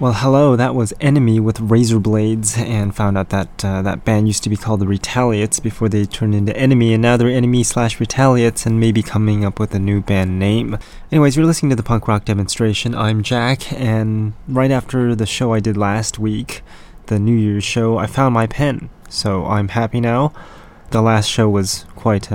Well, hello, that was Enemy with Razor Blades, and found out that that band used to be called the Retaliates before they turned into Enemy, and now they're Enemy/Retaliates and maybe coming up with a new band name. Anyways, you're listening to the Punk Rock Demonstration. I'm Jack, and right after the show I did last week, the New Year's show, I found my pen, so I'm happy now. The last show was quite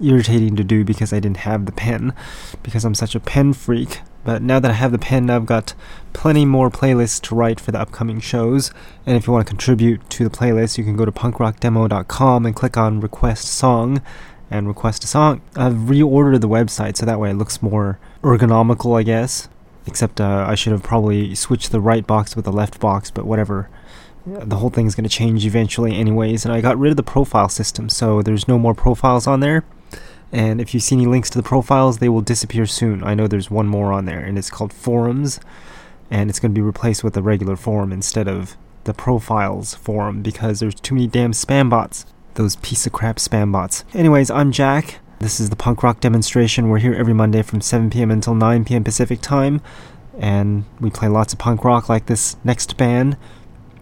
irritating to do because I didn't have the pen, because I'm such a pen freak. But now that I have the pen, I've got plenty more playlists to write for the upcoming shows. And if you want to contribute to the playlist, you can go to punkrockdemo.com and click on Request Song and request a song. I've reordered the website, so that way it looks more ergonomical, I guess. Except I should have probably switched the right box with the left box, but whatever. The whole thing's going to change eventually anyways. And I got rid of the profile system, so there's no more profiles on there. And if you see any links to the profiles, they will disappear soon. I know there's one more on there, and it's called Forums. and it's going to be replaced with the regular forum instead of the profiles forum because there's too many damn spam bots. Those piece of crap spam bots. Anyways, I'm Jack. This is the Punk Rock Demonstration. We're here every Monday from 7 p.m. until 9 p.m. Pacific Time, and we play lots of punk rock like this next band.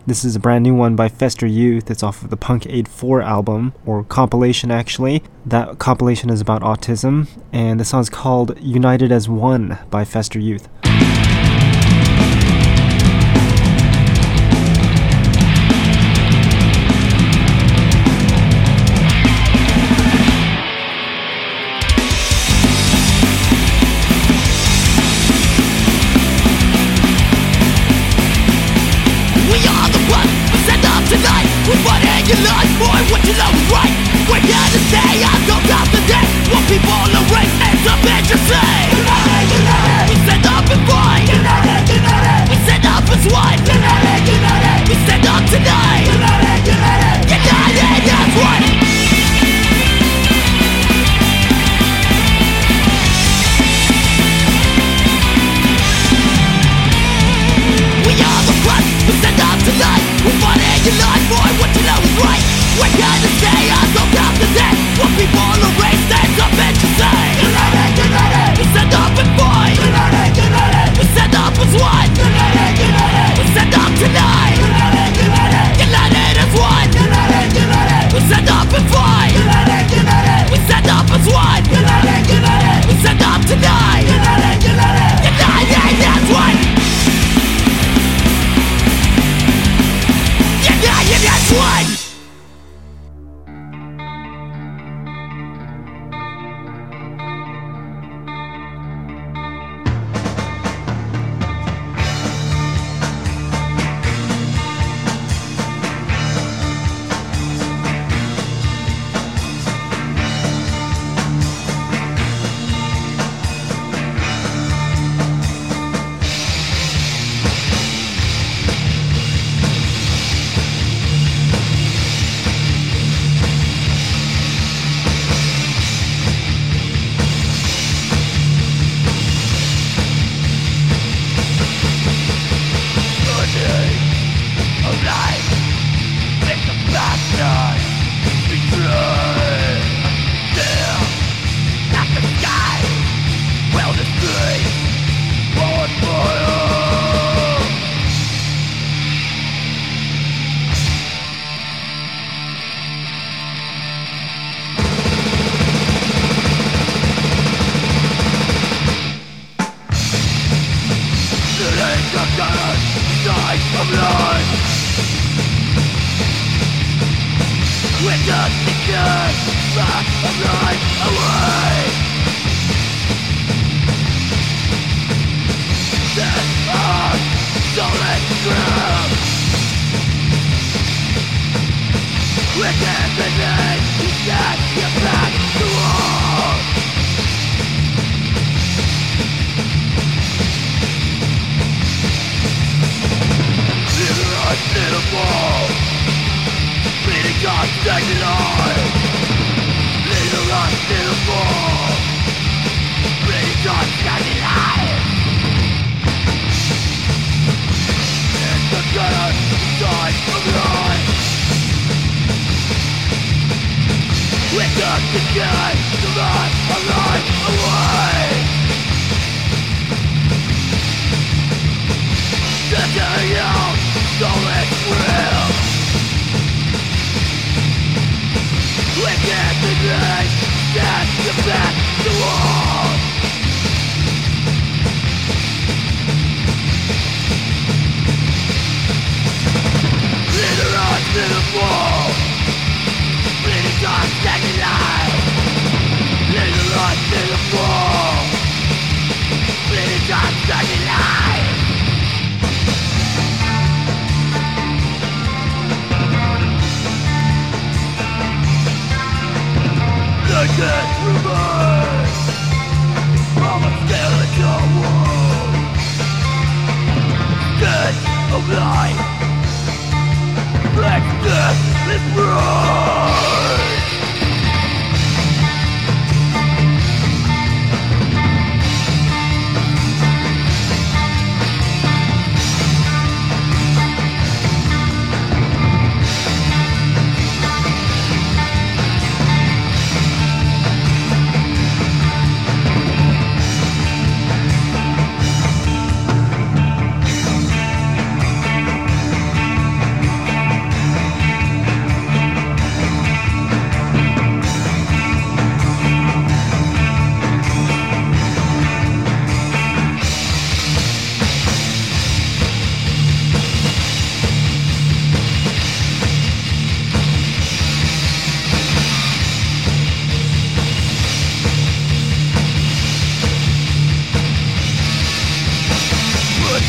This is a brand new one by Fester Youth. It's off of the Punk 84 album, or compilation actually. That compilation is about autism, and the song's called United as One by Fester Youth.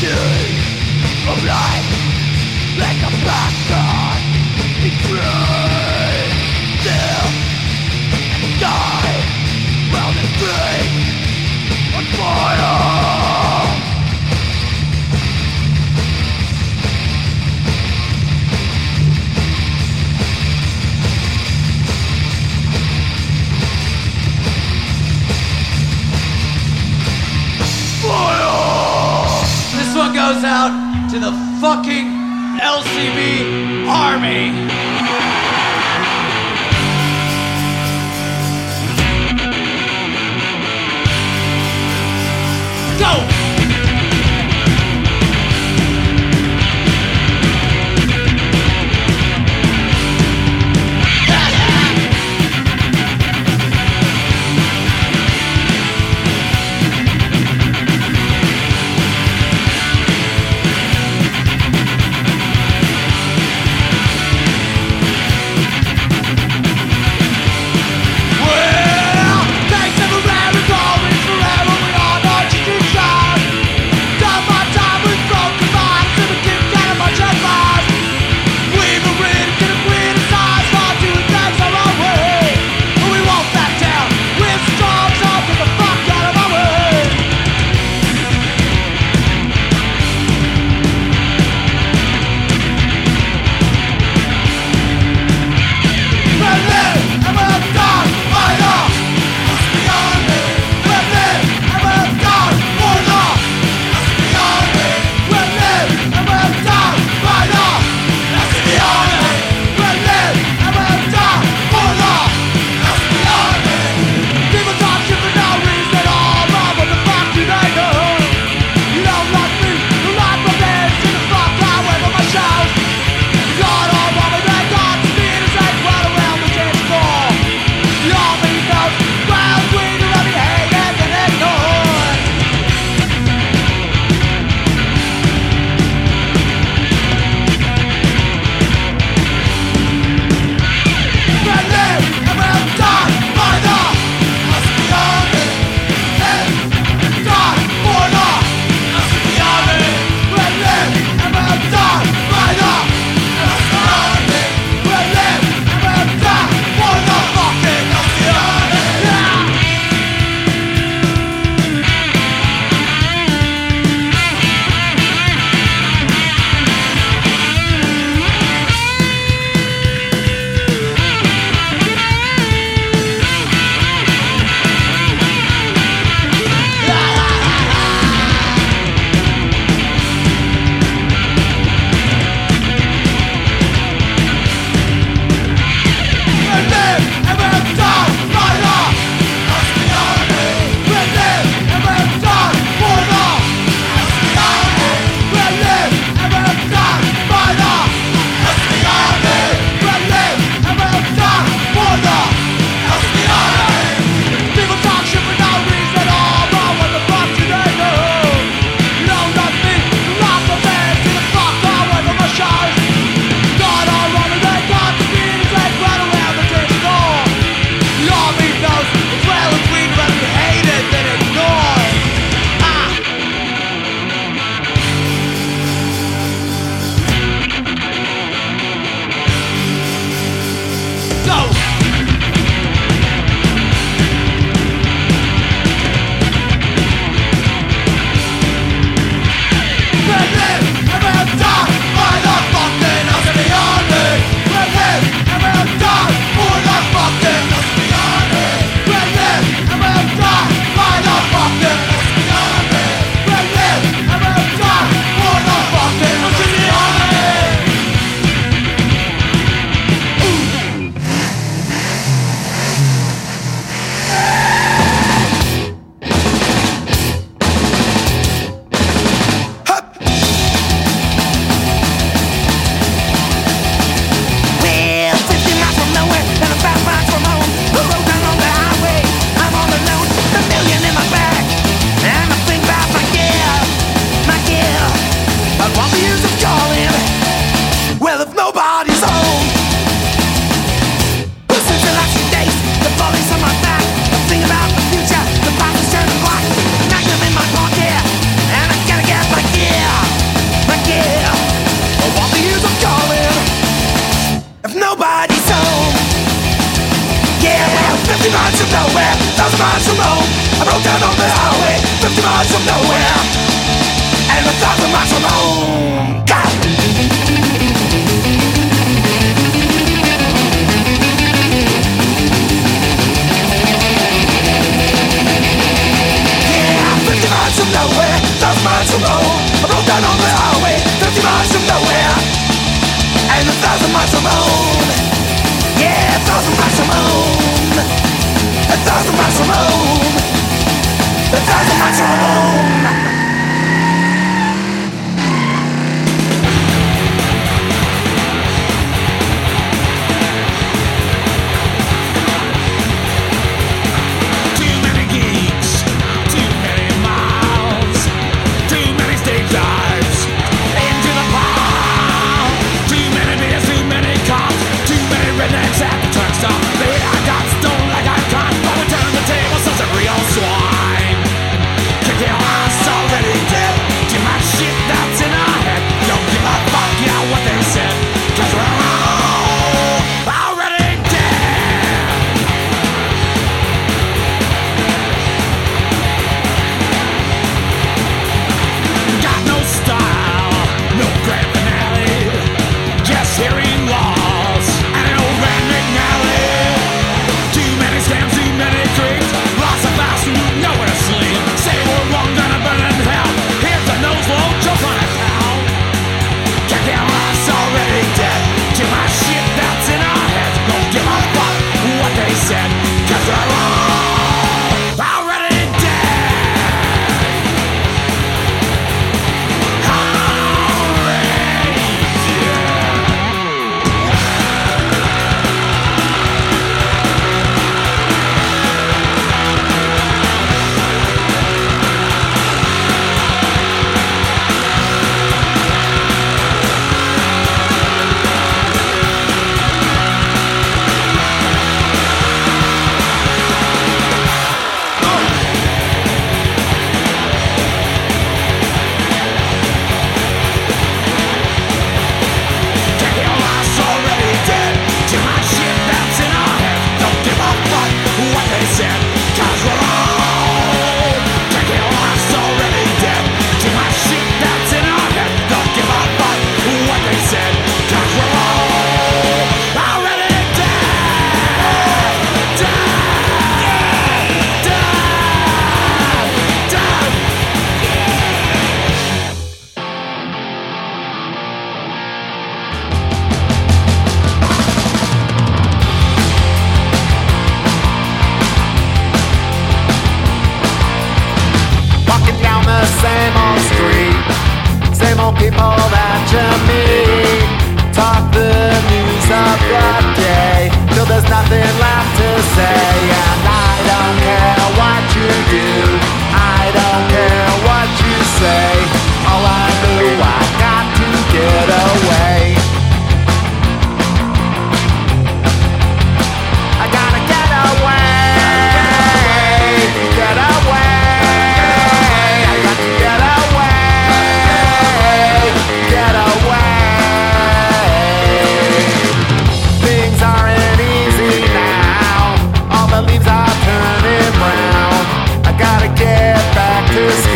day of life, like a bastard betray them and die, round and break on fire. This one goes out to the fucking LCB Army. miles from home, I broke down on the highway, 50 miles from nowhere, and 1,000 miles from home. From nowhere, 1,000 miles from home, I broke down on the highway, 50 miles from nowhere, and 1,000 miles from home. Yeah, 1,000 miles from home, 1,000 miles from home, 1,000 miles from home. This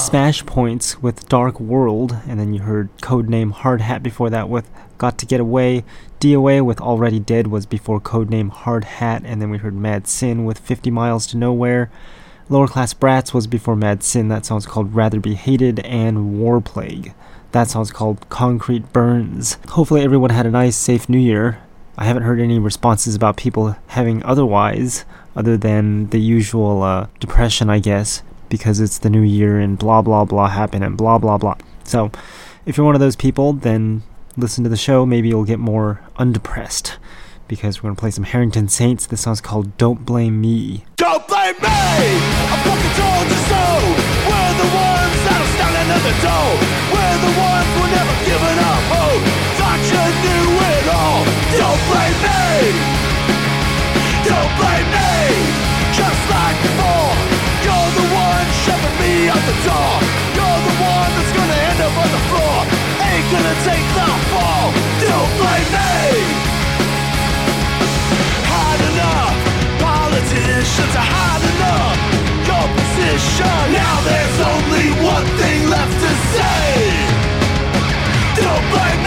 Smash Points with Dark World, and then you heard Codename Hard Hat before that with Got to Get Away. DOA with Already Dead was before Codename Hard Hat, and then we heard Mad Sin with 50 Miles to Nowhere. Lower Class Bratz was before Mad Sin, that song's called Rather Be Hated, and War Plague, that song's called Concrete Burns. Hopefully everyone had a nice, safe New Year. I haven't heard any responses about people having otherwise, other than the usual depression, I guess, because it's the new year and blah, blah, blah happened and blah, blah, blah. So if you're one of those people, then listen to the show. Maybe you'll get more undepressed, because we're going to play some Harrington Saints. This song's called Don't Blame Me. Don't blame me! I'm fucking told the soul. We're the ones that'll stand another toe. We're the ones who never given up hope. Thought you knew it all. Don't blame me! Don't blame me! Just like before, you're the one shoving me out the door. You're the one that's gonna end up on the floor. Ain't gonna take the fall. Don't blame me! Politicians are high enough your position. Now there's only one thing left to say. Don't blame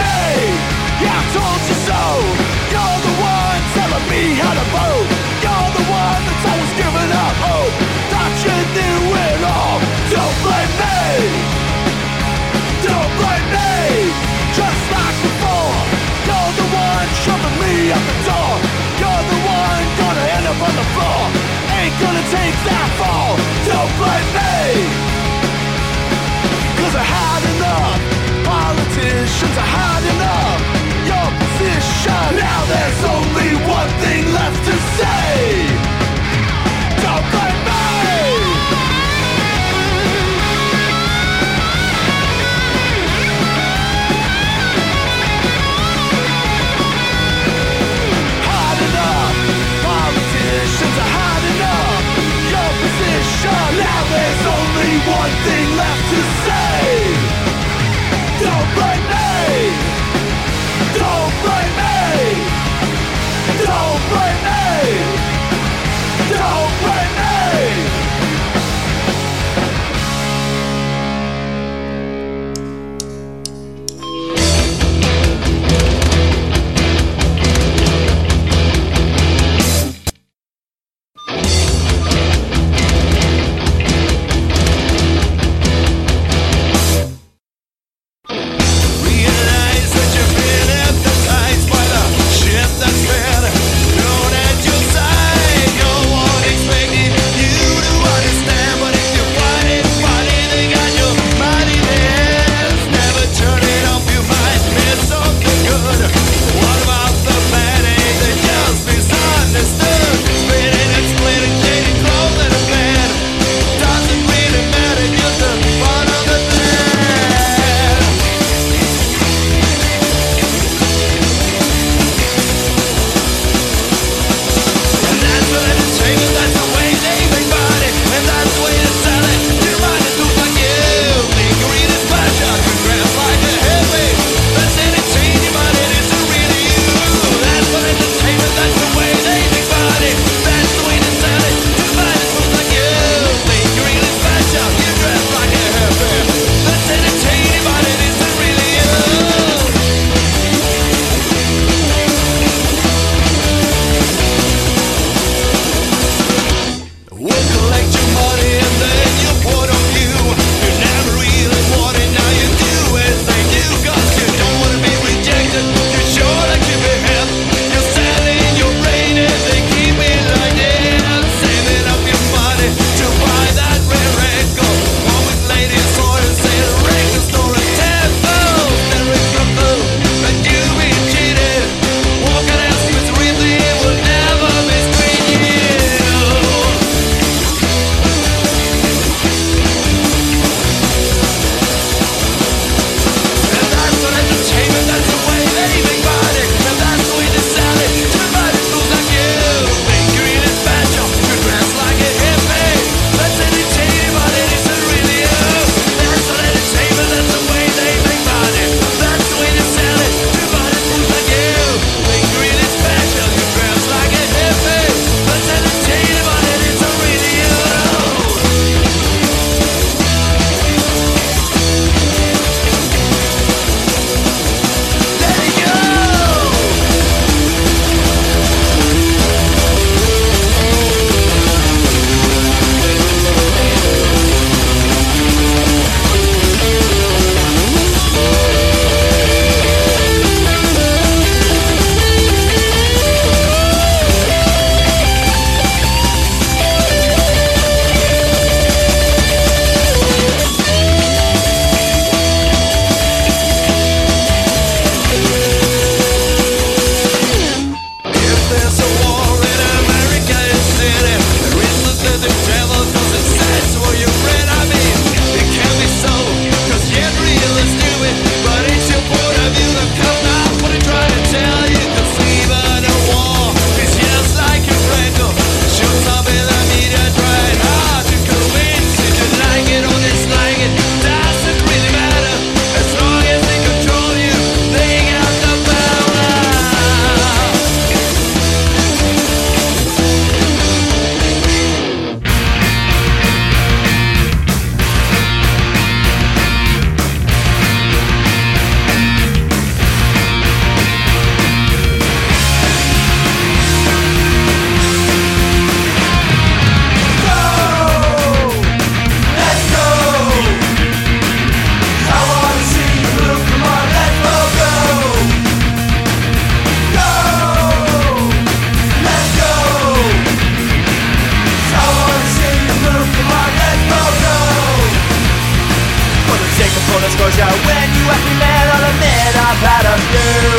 you.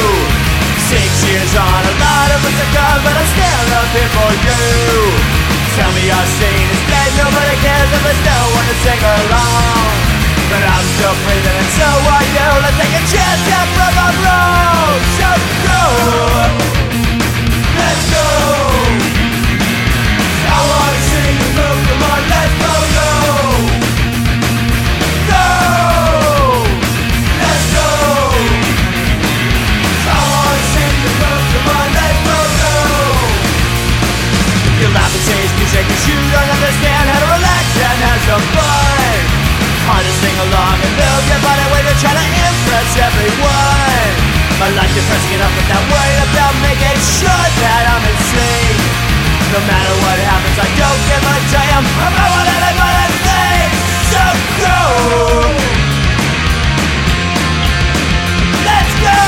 6 years on, a lot of us are gone, but I'm still up here for you. Tell me our scene is dead, nobody cares if there's no one to sing along. But I'm still breathing and so are you. Let's take a chance down from the road. So go, let's go. I wanna see you move, come on, let's go. Cause you don't understand how to relax and have some fun. Hard to sing along and look at by the way they're trying to impress everyone. My life depressing enough without worrying about making sure that I'm insane. No matter what happens, I don't give a damn about what anybody thinks. So go, let's go.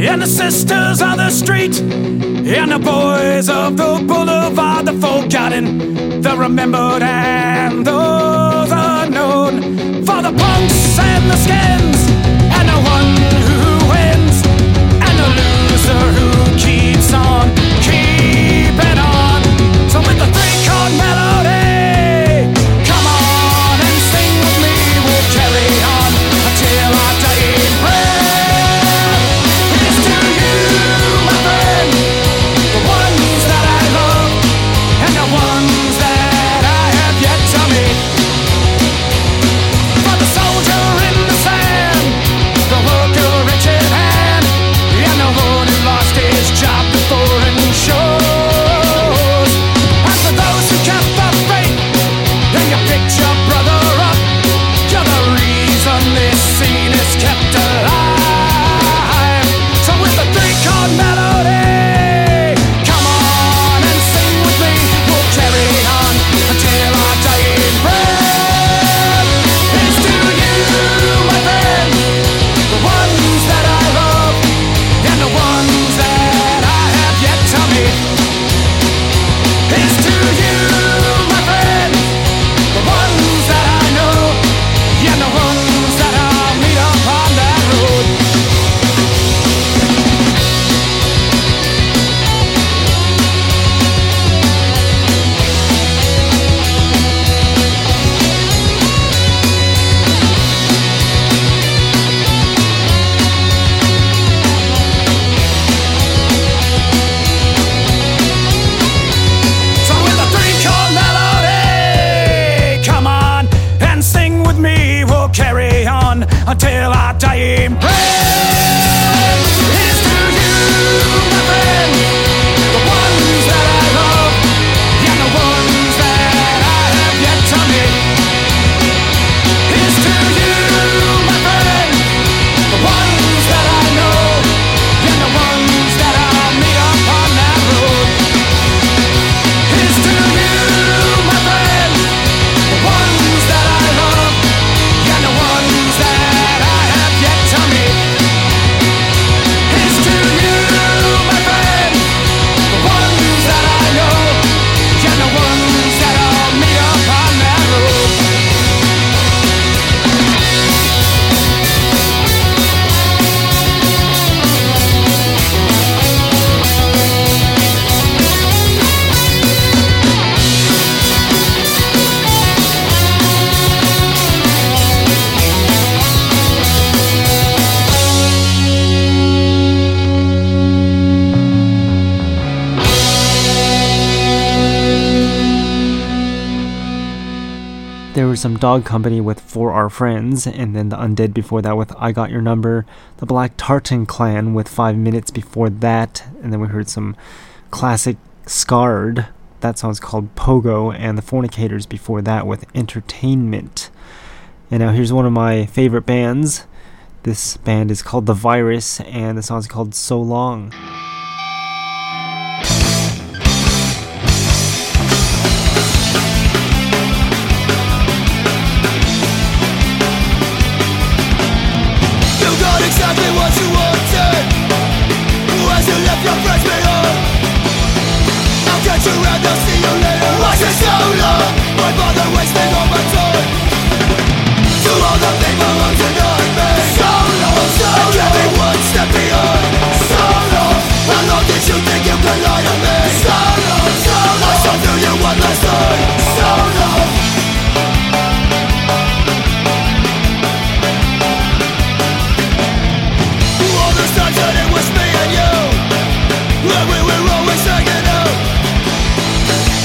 and the sisters on the street, and the boys of the boulevard, the forgotten, the remembered, and those unknown. For the punks and the skins, and the one who wins, and the loser who keeps on keeping on. So with the three-chord melody, come on and sing with me. We'll carry on until our dying breath. It is to you, my friend, the ones that I love, and the ones that I have yet to meet. For the soldier in the sand, the worker rich in hand, and the one who lost his job before and shows. And for those who kept the faith, then you picked your brother up. You're the reason this scene is kept alive. So with the three-chord melody, come on and sing with me. We'll carry on until our dying breath. It is to you, my friend, the ones that I love, and the ones that I have yet to meet. It is to you, my friend, the ones that I know, and the ones that I'll meet upon that road. So with a three-chord melody, come on and sing with me. We'll carry on until our dying breath. It is to you, my friend, the ones that I love, and the ones that I have yet to meet. It is to you, my friend, the ones that I know, and the ones that I'll meet upon that road. It is to you, my friend, the ones that I love, and the ones that I have yet to meet. It is to you, my friend, the ones that I know, and the ones that I'll meet upon that road. There was Some Dog Company with For Our Friends, and then The Undead before that with I Got Your Number, the Black Tartan Clan with 5 Minutes before that, and then we heard some classic Scarred, that song's called Pogo, and The Fornicators before that with Entertainment. And now here's one of my favorite bands. This band is called The Virus, and the song's called So Long. You got exactly what you wanted as you left your friends behind. I'll get you around, I'll see you later. Was it so long? Why bother wasting all my time? To all the people who denied me, so long, so long. I can't be one step behind, so long. How long did you think you could lie to me? So long, so long. I saw through you one last time, so long. That it was me and you, where we were always hanging out.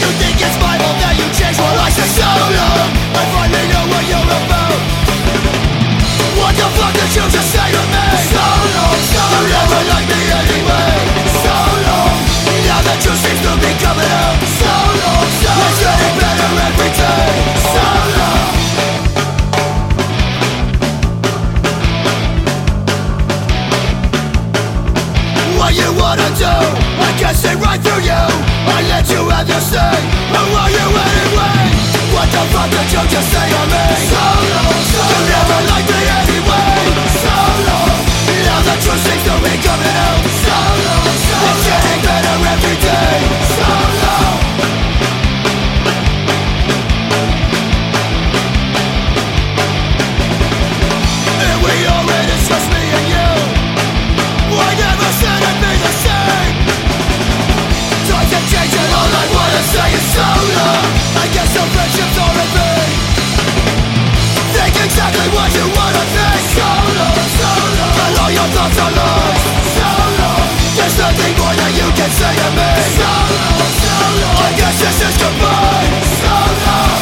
You think it's my fault that you changed? Well, I said so long, I finally know what you're about. What the fuck did you just say to me? So long, so long. You never liked me anyway, so long. Now that you seem to be coming out, so long, so long. It's getting better every day, so long. You wanna do? I can see right through you. I let you have your say. Who are you anyway? What the fuck did you just say to me? So long, so long. You never liked me anyway, so long. Now the truth seems to be coming out. so long, so long. There's nothing more that you can say to me. So long, so long. I guess this is goodbye. So long.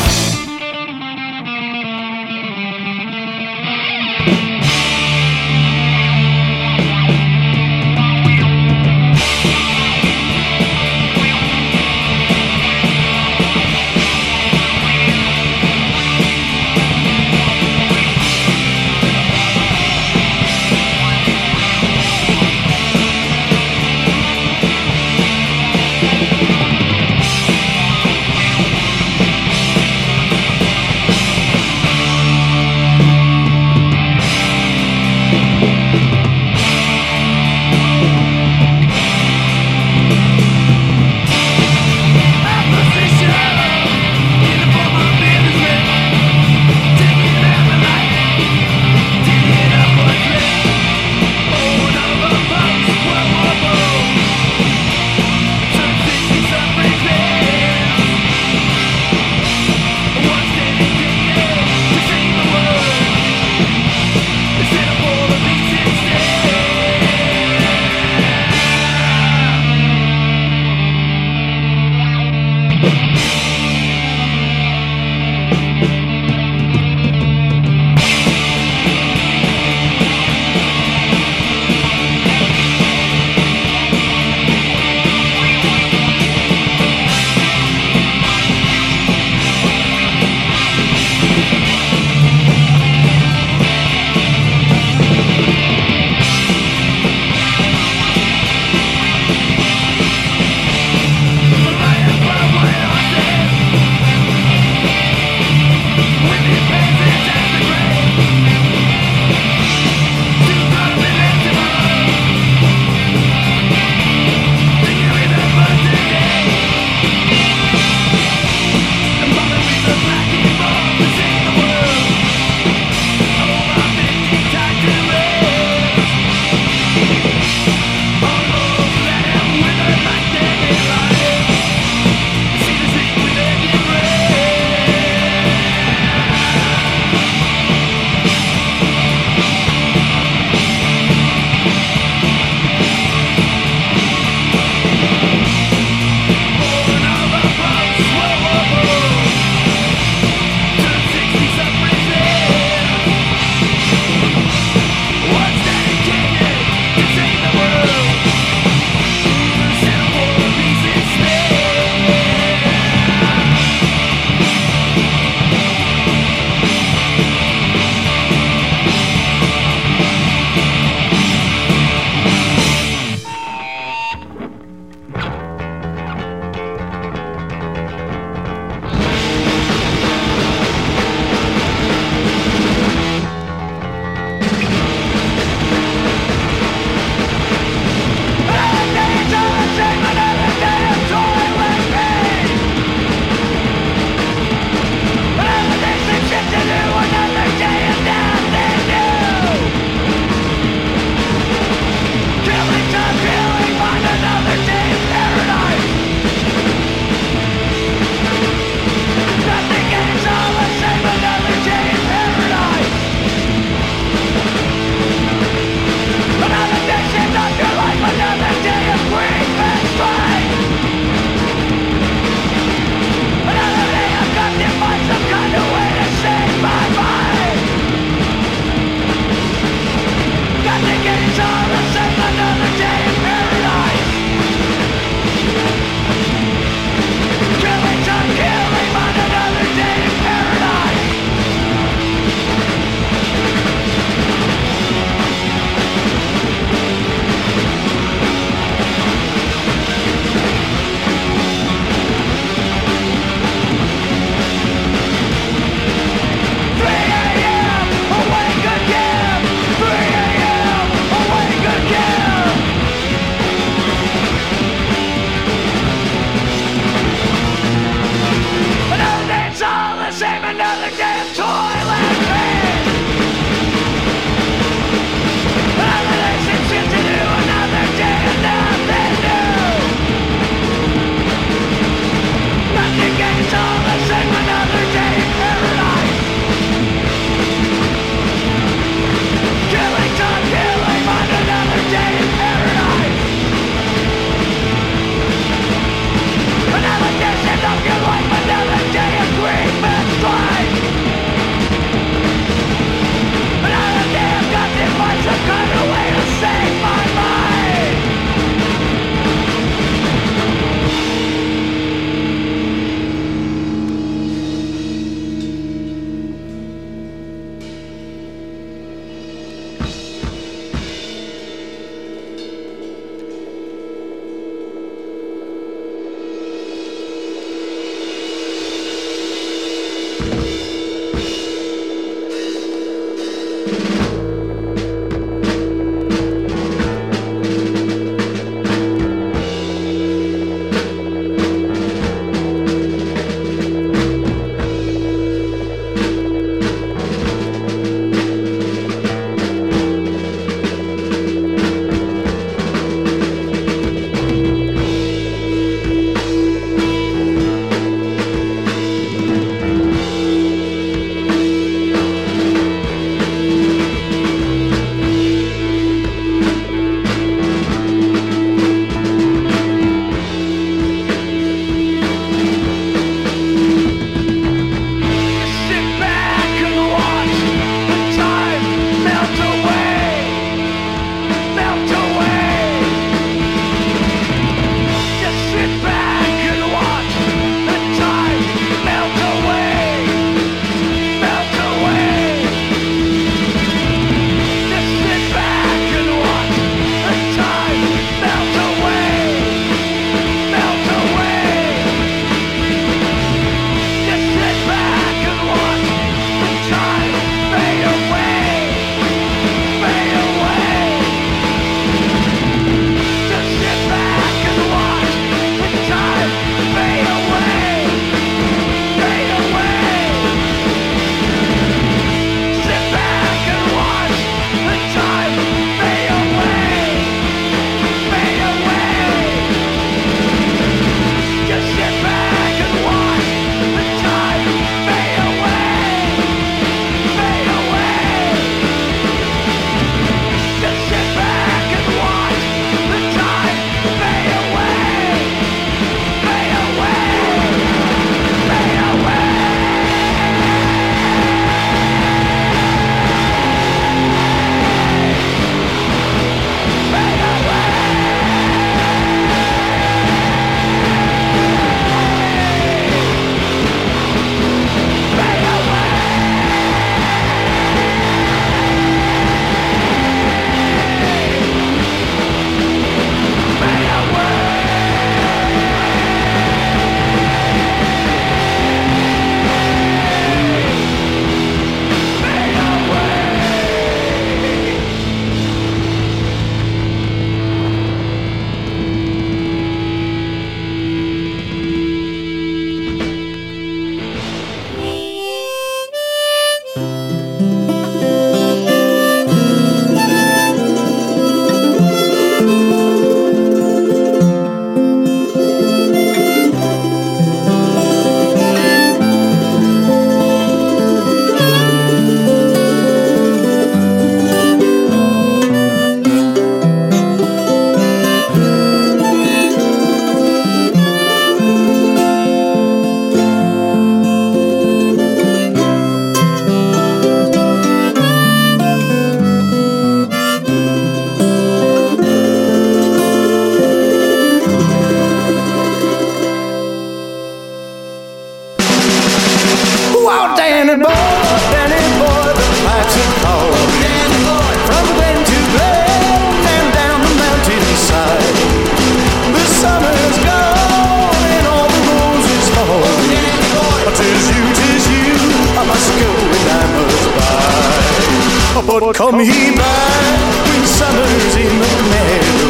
Come ye back when summer's in the meadow,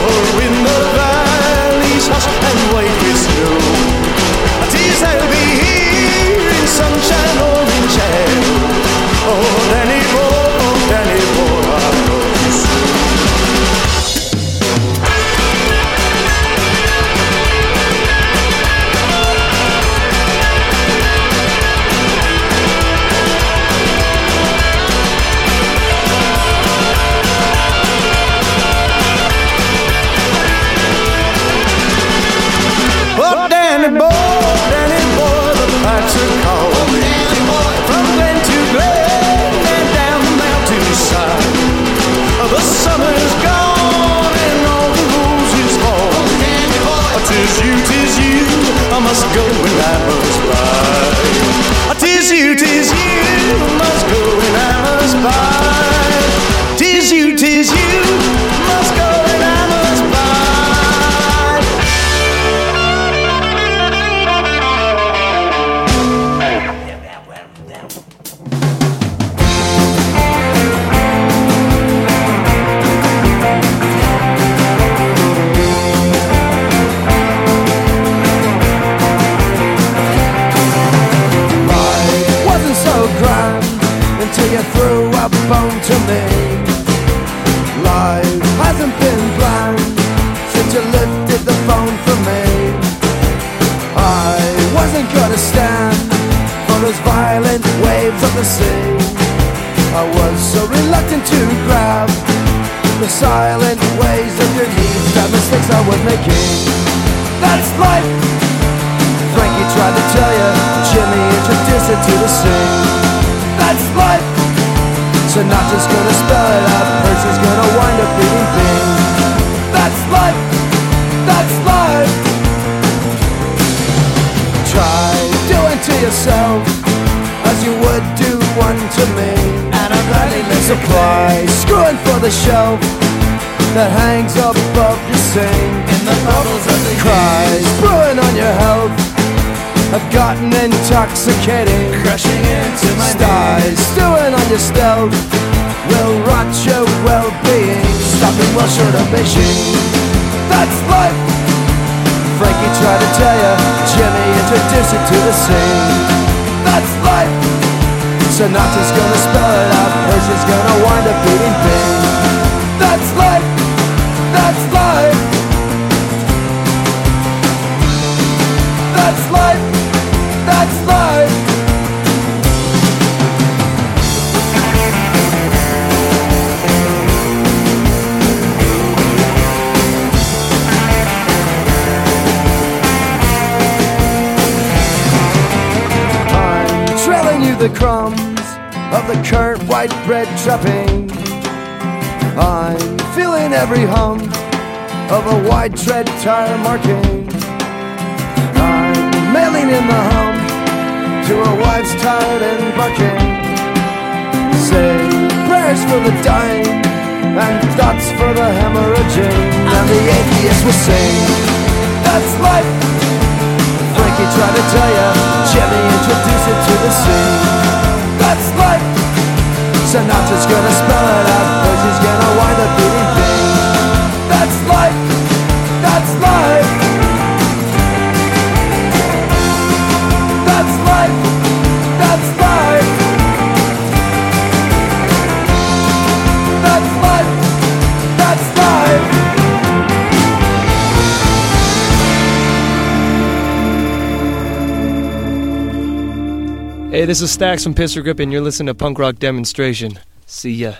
or when the valley's hushed and white with snow. 'Tis I'll be here in sunshine or in shadow. Oh, Danny Moore, oh, Danny Moore, I love you. I must go and I must buy. 'Tis you, must go and I must buy. 'Tis you, must go and I must intoxicating, crushing into my thighs, stewing on your stealth, will rot your well-being, stopping well short of Beijing. That's life. Frankie tried to tell ya, Jimmy introduced you to the scene. That's life. Sonata's gonna spell it out, Percy's gonna wind up beating Bing. That's life. That's life. That's life. That's life. I'm trailing you the crumbs of the current white bread trapping. I'm feeling every hum of a wide tread tire marking. I'm mailing in the hum to a wife's tired and barking. Say prayers for the dying and thoughts for the hemorrhaging, and the atheists will sing. That's life. Frankie tried to tell ya, Jimmy introduced it to the scene. That's life. Sinatra's gonna spell it out, Percy's gonna wind up beating thing. That's life. That's life. Hey, this is Stax from Pistol Grip, and you're listening to Punk Rock Demonstration. See ya.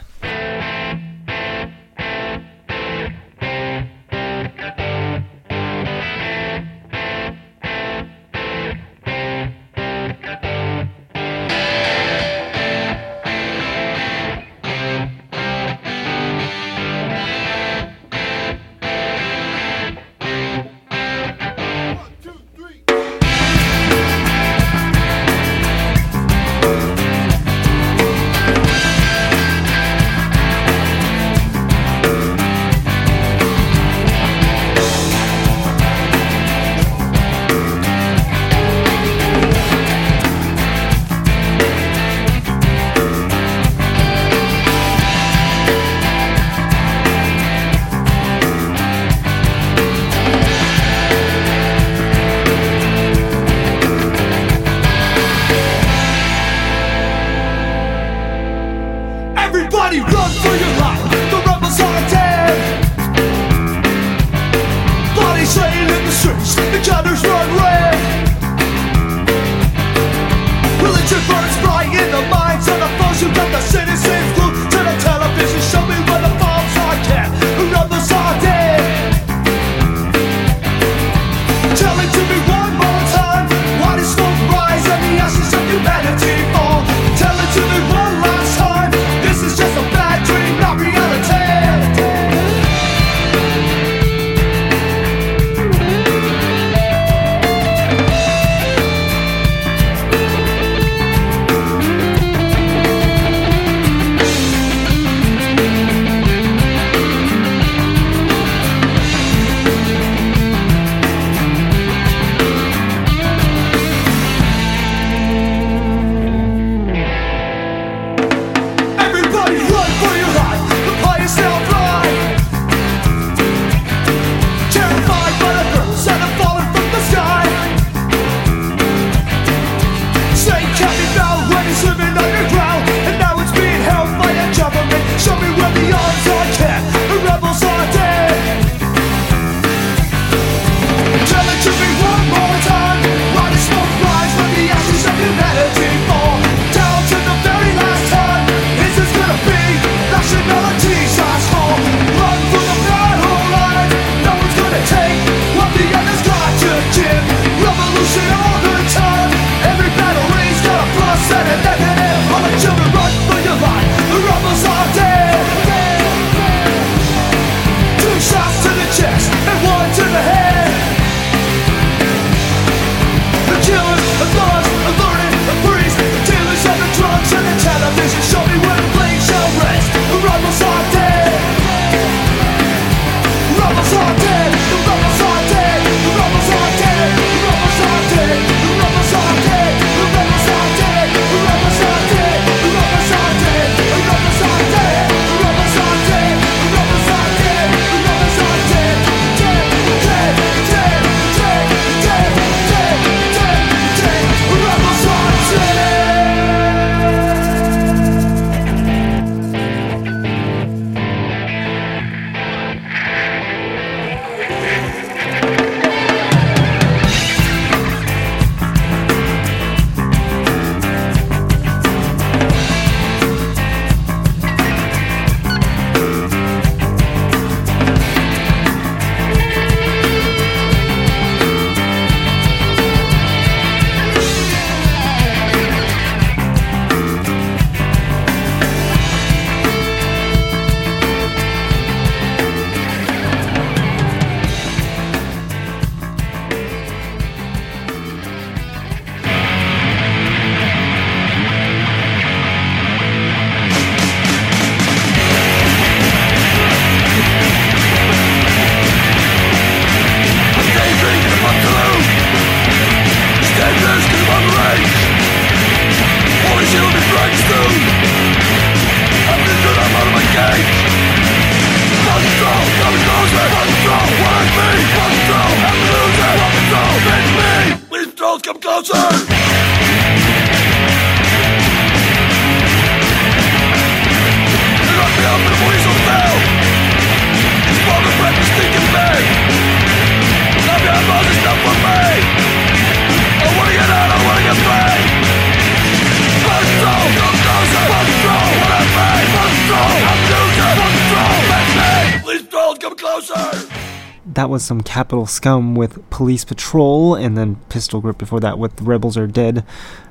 That was some Capital Scum with Police Patrol, and then Pistol Grip before that with The Rebels Are Dead.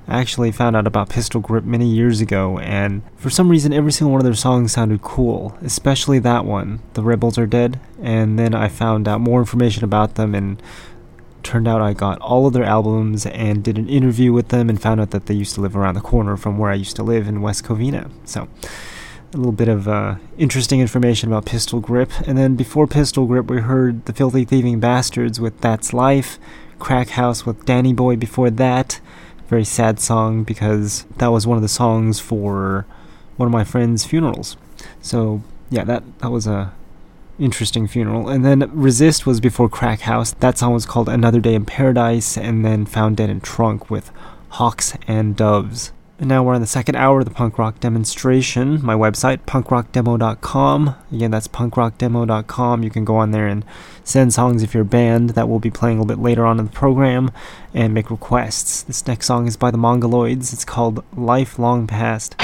I actually found out about Pistol Grip many years ago, and for some reason every single one of their songs sounded cool, especially that one, The Rebels Are Dead. And then I found out more information about them, and turned out I got all of their albums and did an interview with them and found out that they used to live around the corner from where I used to live in West Covina. So a little bit of interesting information about Pistol Grip. And then before Pistol Grip, we heard the Filthy Thieving Bastards with That's Life, Crack House with Danny Boy before that. Very sad song because that was one of the songs for one of my friend's funerals. So yeah, that was a interesting funeral. And then Resist was before Crack House. That song was called Another Day in Paradise, and then Found Dead in Trunk with Hawks and Doves. And now we're on the second hour of the punk rock demonstration. My website, punkrockdemo.com. Again, that's punkrockdemo.com. You can go on there and send songs if you're a band. That will be playing a little bit later on in the program, and make requests. This next song is by the Mongoloids. It's called Life Long Past.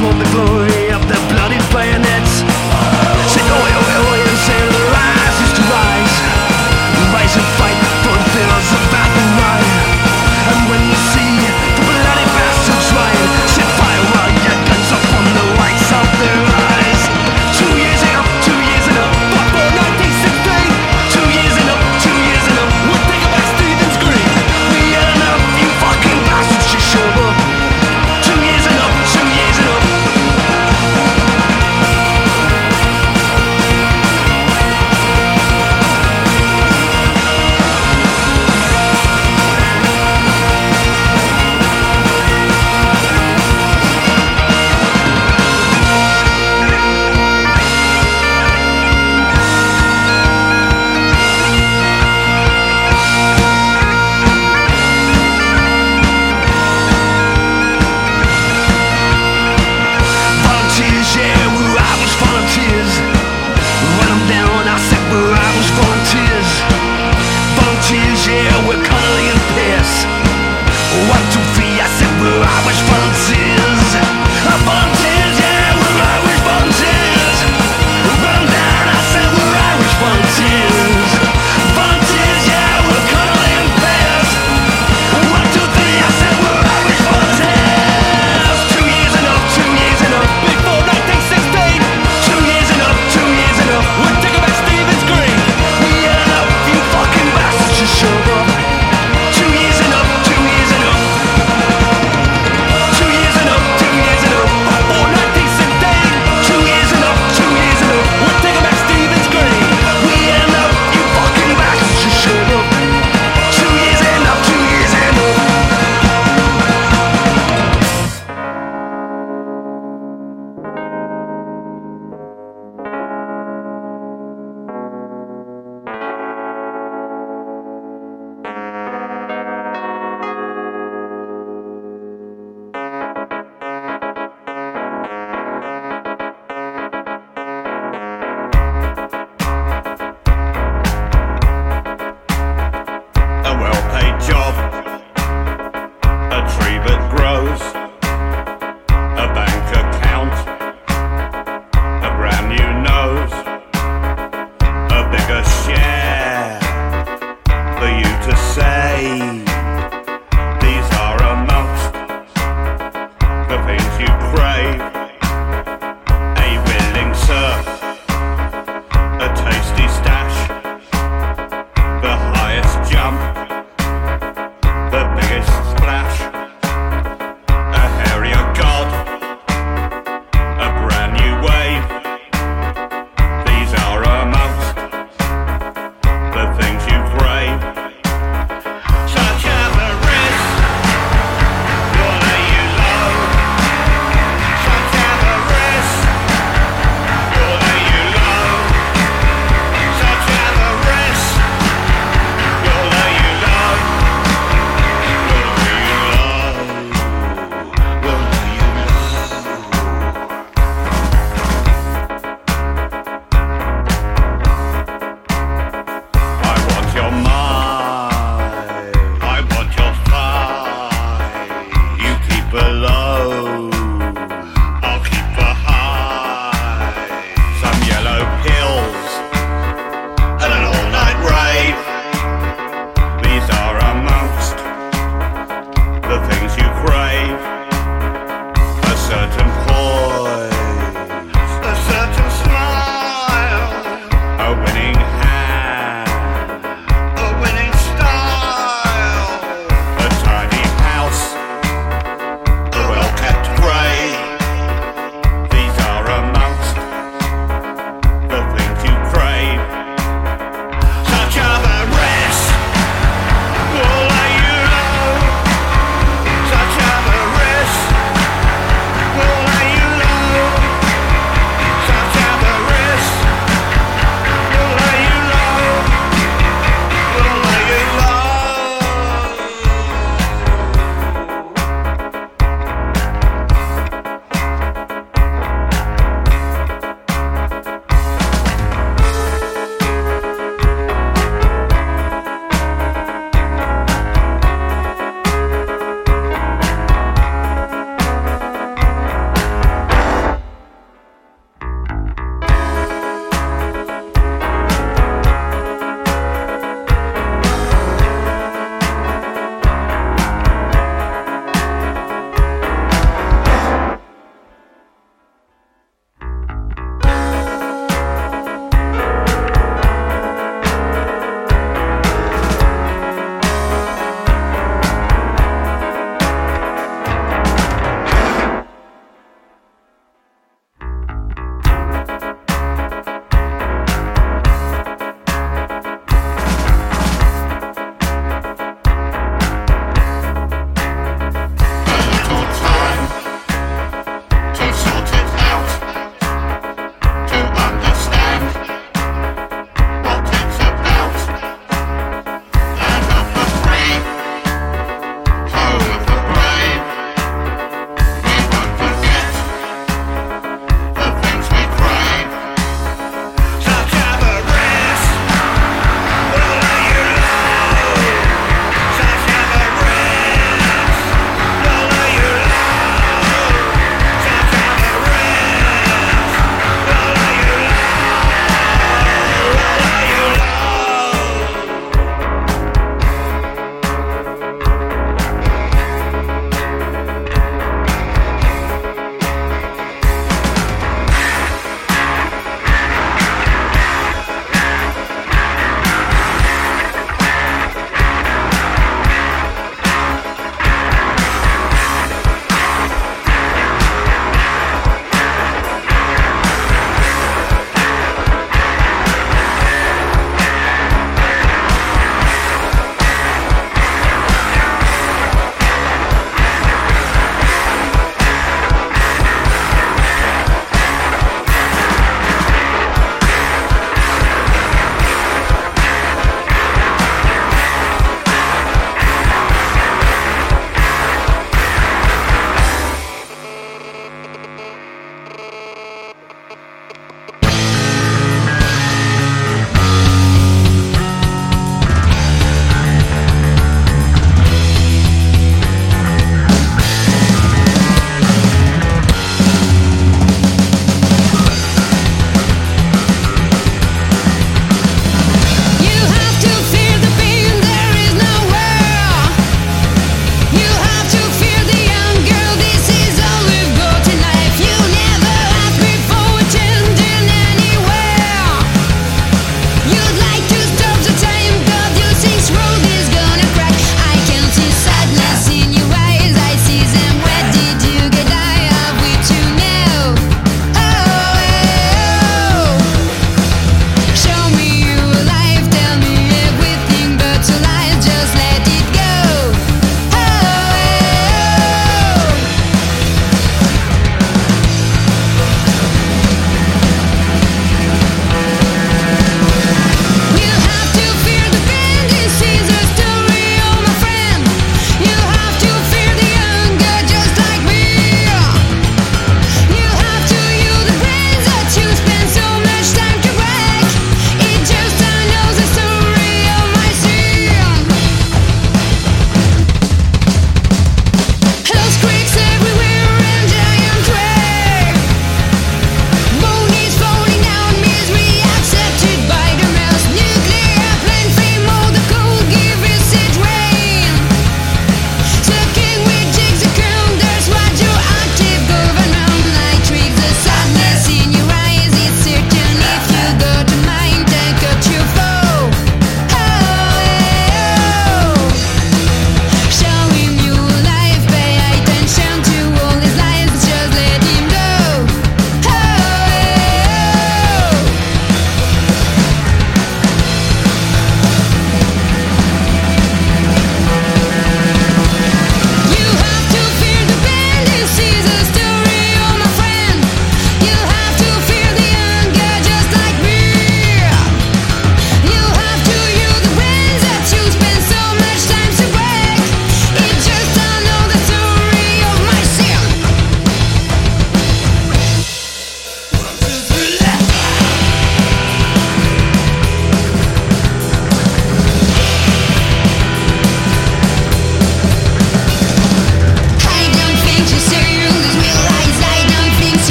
toward the glory of the bloody bayonets. Say away, away, away, and say rise is to rise. Rise and fight for the fields of battle line. And when you see the bloody bastards ride, set fire while your guns upon the whites of their eyes. 2 years ago, 2 years ago, fought for 1916. 2 years ago, 2 years ago, we'll take about Stephen's grave. We had enough, you fucking bastards should show up.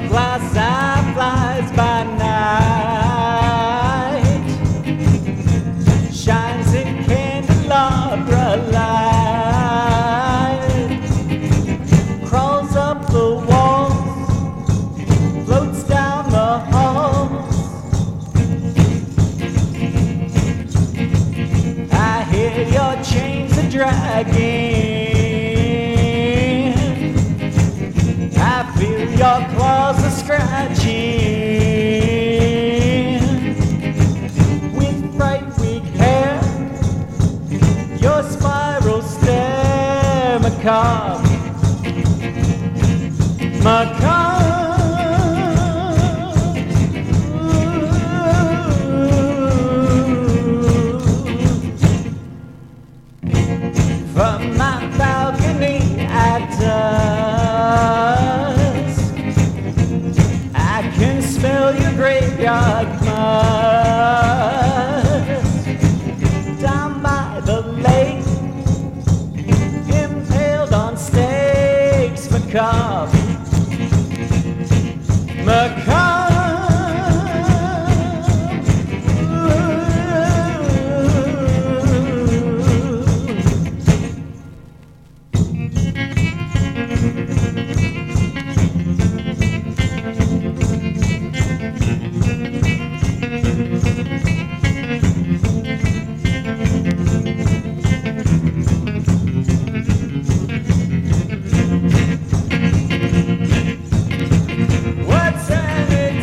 your glass eye flies by night, shines in candelabra light, crawls up the walls, floats down the halls. I hear your chains are dragging, your claws are scratching. With bright weak hair, your spiral stare, macabre, macabre. From my balcony I dive, smell your graveyard mud. Down by the lake, impaled on stakes, macabre, macabre. What's happening?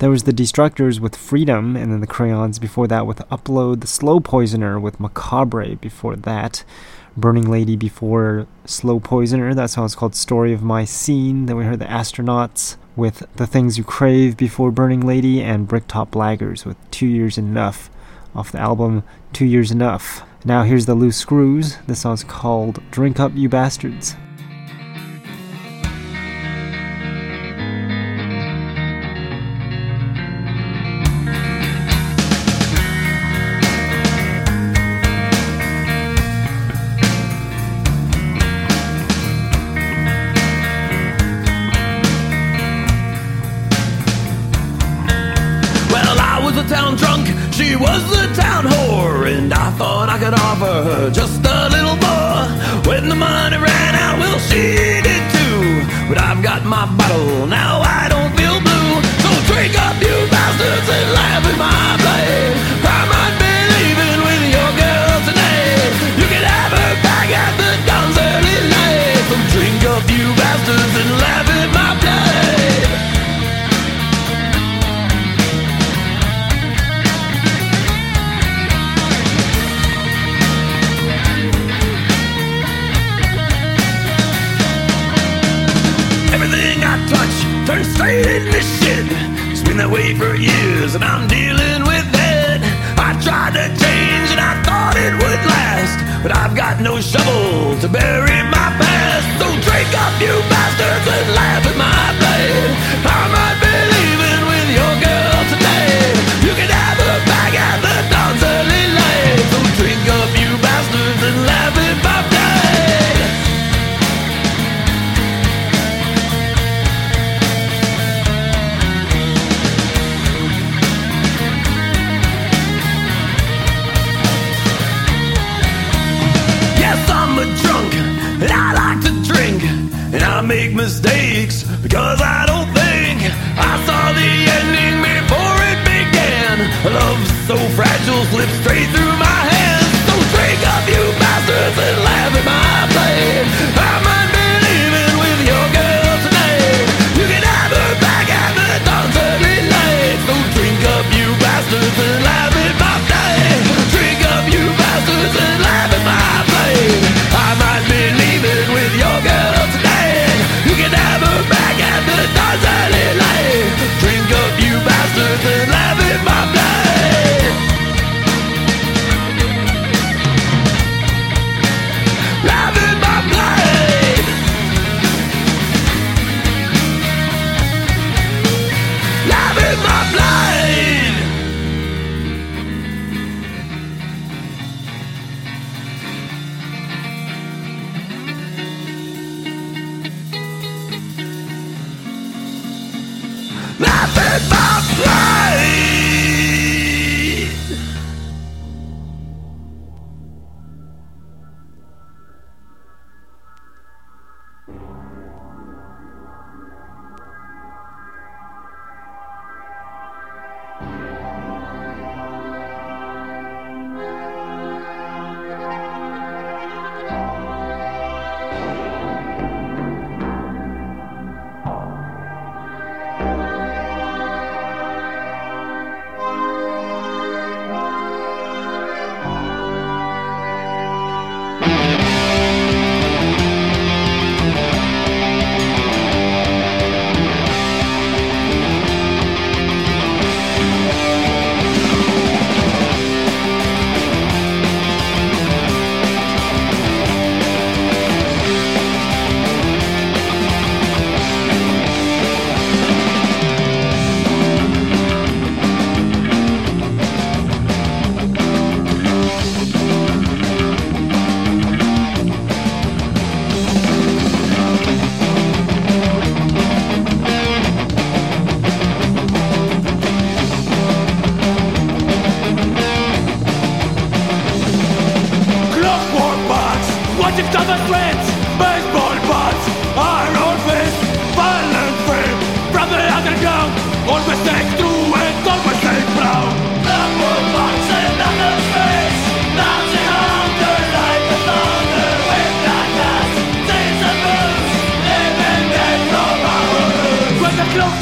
There was the Destructors with Freedom, and then the Crayons before that with Upload, the Slow Poisoner with Macabre before that, Burning Lady before Slow Poisoner, that's how it's called, Story of My Scene. Then we heard the Astronauts with The Things You Crave before Burning Lady, and Bricktop Blaggers with 2 Years Enough off the album 2 Years Enough. Now here's the Loose Screws. This song's called Drink Up You Bastards.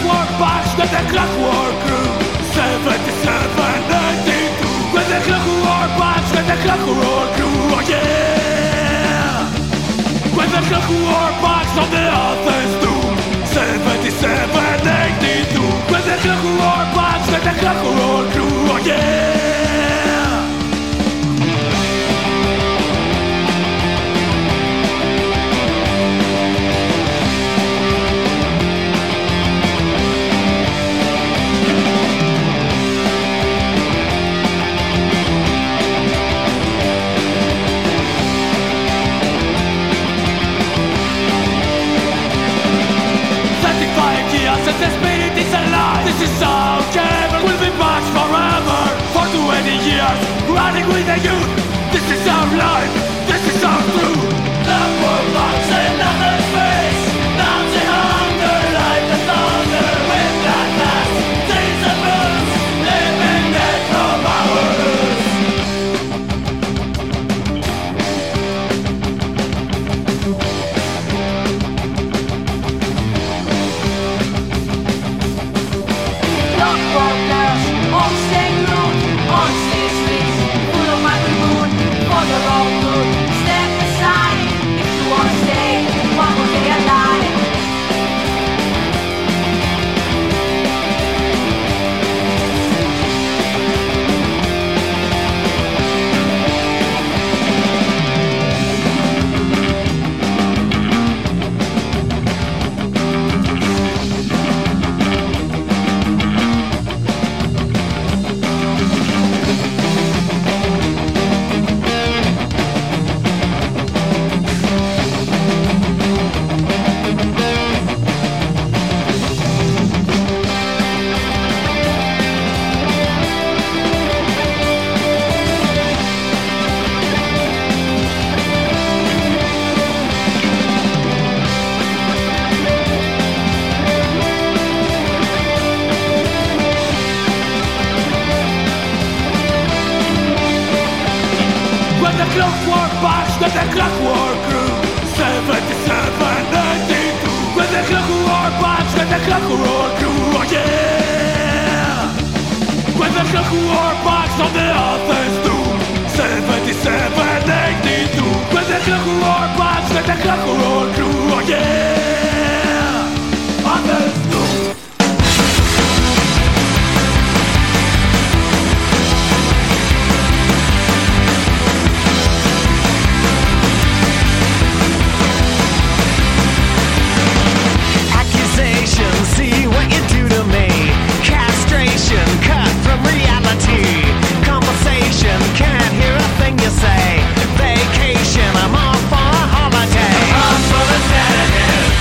War Plague. March to the Clockwork Crew, 7792. With the Clockwork March, with the Clockwork Crew, oh yeah. With the Clockwork March on the author's doom, 7792. With the Clockwork March, with the Clockwork Crew, oh yeah. The spirit is alive. This is our game. We'll be back forever, for 20 years, running with the youth. This is our life. This is our crew. The world marks another space. Now the hunger, like the thunder, with that mass, things and moves, living dead from our Vacation, I'm off on a holiday. I'm full of sadness.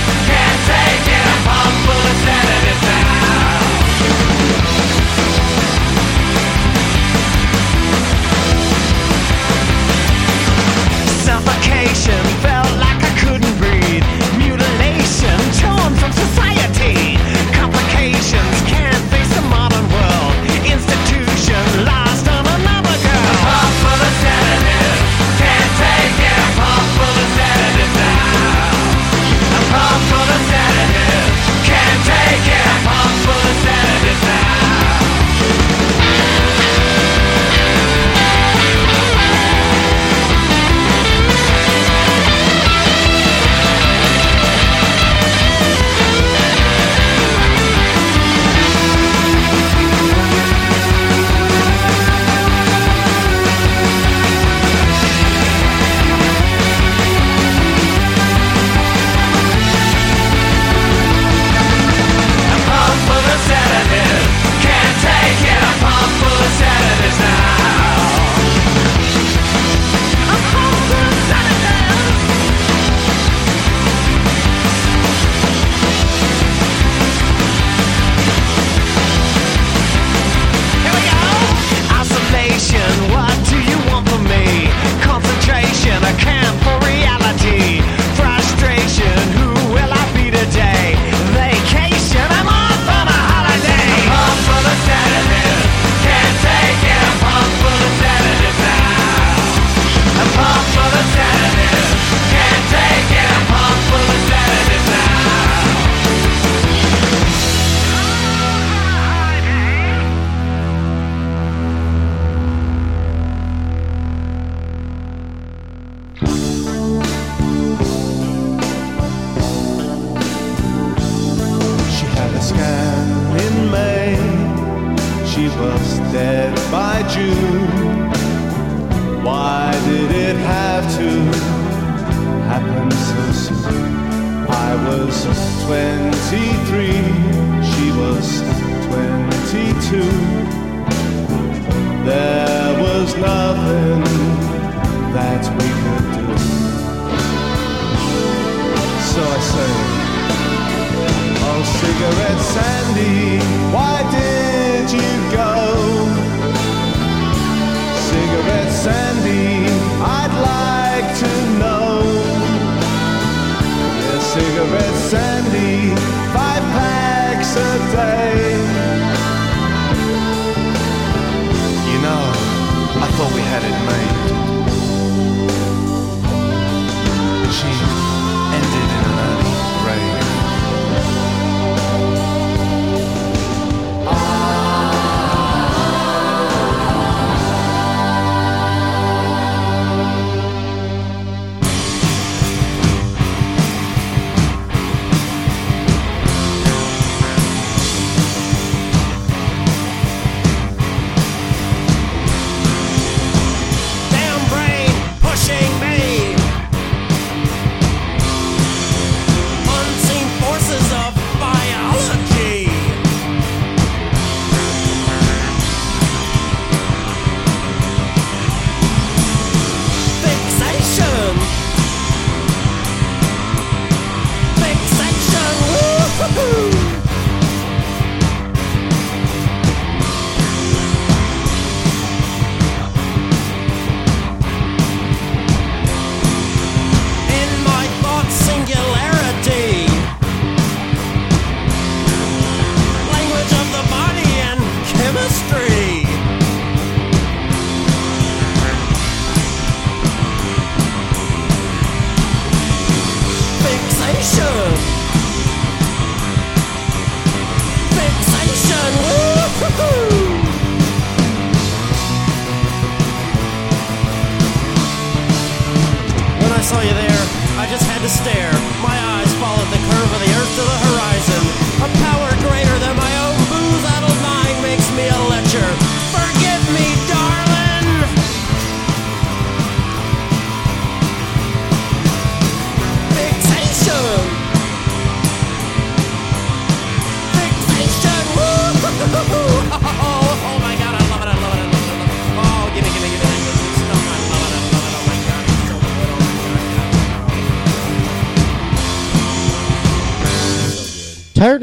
leave us dead by June. Why did it have to happen so soon? I was 23, she was 22. There was nothing that we could do. So I sang, oh, Cigarette Sandy, why did you go? Cigarette Sandy, I'd like to know. Yeah, Cigarette Sandy, 5 packs a day. You know, I thought we had it made. She ended in an early grave. Tired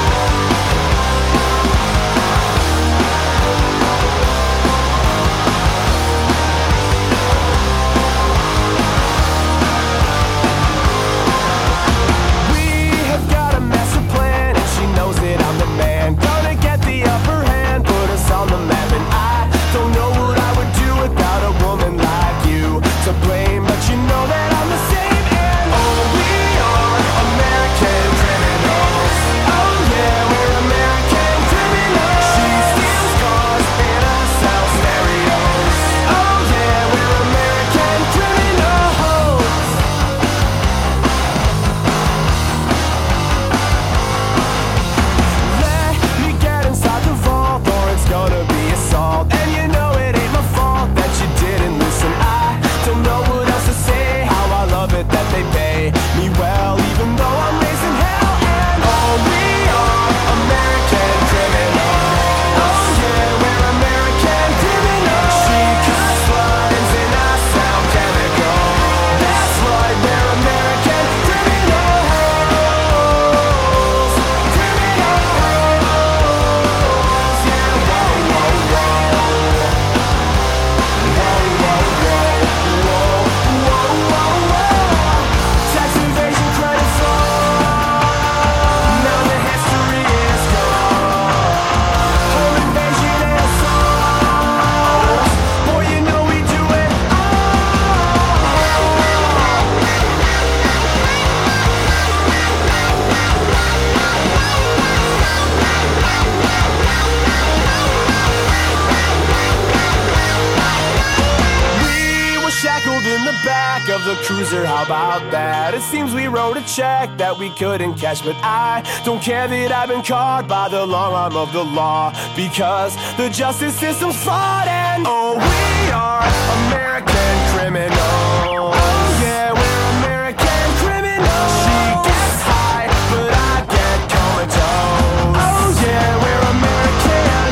Check that we couldn't cash, but I don't care that I've been caught by the long arm of the law, because the justice system's flawed, and oh, we are American criminals. Oh yeah, we're American criminals. She gets high, but I get comatose. Oh yeah, we're American.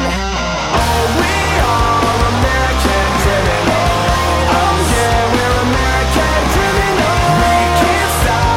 Oh, we are American criminals. Oh yeah, we're American criminals. We can't stop.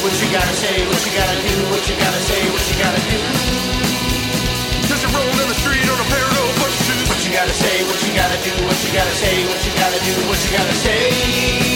What you gotta say, what you gotta do, what you gotta say, what you gotta do, what you gotta say.